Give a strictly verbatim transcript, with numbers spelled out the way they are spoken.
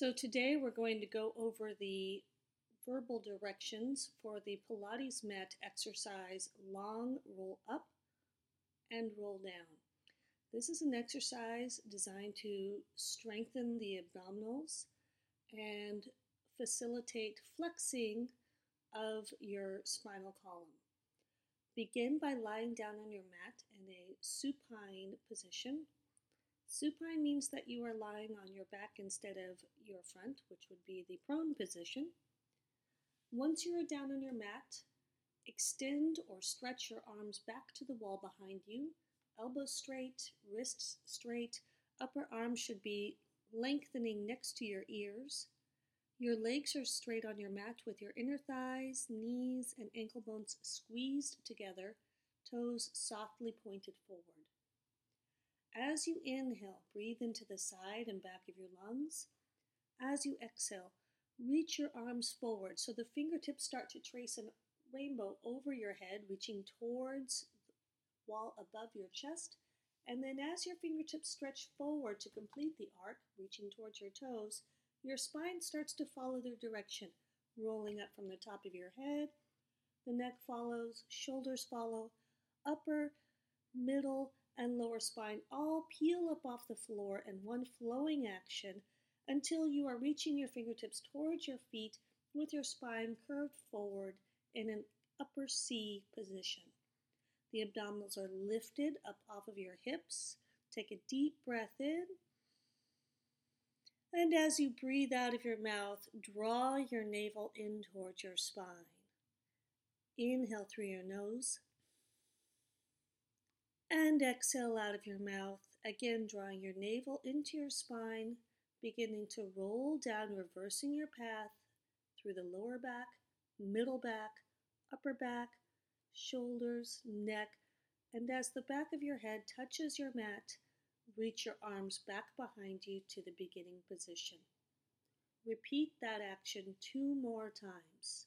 So today we're going to go over the verbal directions for the Pilates mat exercise long roll up and roll down. This is an exercise designed to strengthen the abdominals and facilitate flexing of your spinal column. Begin by lying down on your mat in a supine position. Supine means that you are lying on your back instead of your front, which would be the prone position. Once you are down on your mat, extend or stretch your arms back to the wall behind you, elbows straight, wrists straight, upper arms should be lengthening next to your ears. Your legs are straight on your mat with your inner thighs, knees, and ankle bones squeezed together, toes softly pointed forward. As you inhale, breathe into the side and back of your lungs. As you exhale, reach your arms forward so the fingertips start to trace a rainbow over your head, reaching towards the wall above your chest. And then as your fingertips stretch forward to complete the arc, reaching towards your toes, your spine starts to follow their direction, rolling up from the top of your head. The neck follows, shoulders follow, upper, middle, and lower spine all peel up off the floor in one flowing action until you are reaching your fingertips towards your feet with your spine curved forward in an upper C position. The abdominals are lifted up off of your hips. Take a deep breath in. And as you breathe out of your mouth, draw your navel in towards your spine. Inhale through your nose. And exhale out of your mouth, again drawing your navel into your spine, beginning to roll down, reversing your path through the lower back, middle back, upper back, shoulders, neck, and as the back of your head touches your mat, reach your arms back behind you to the beginning position. Repeat that action two more times.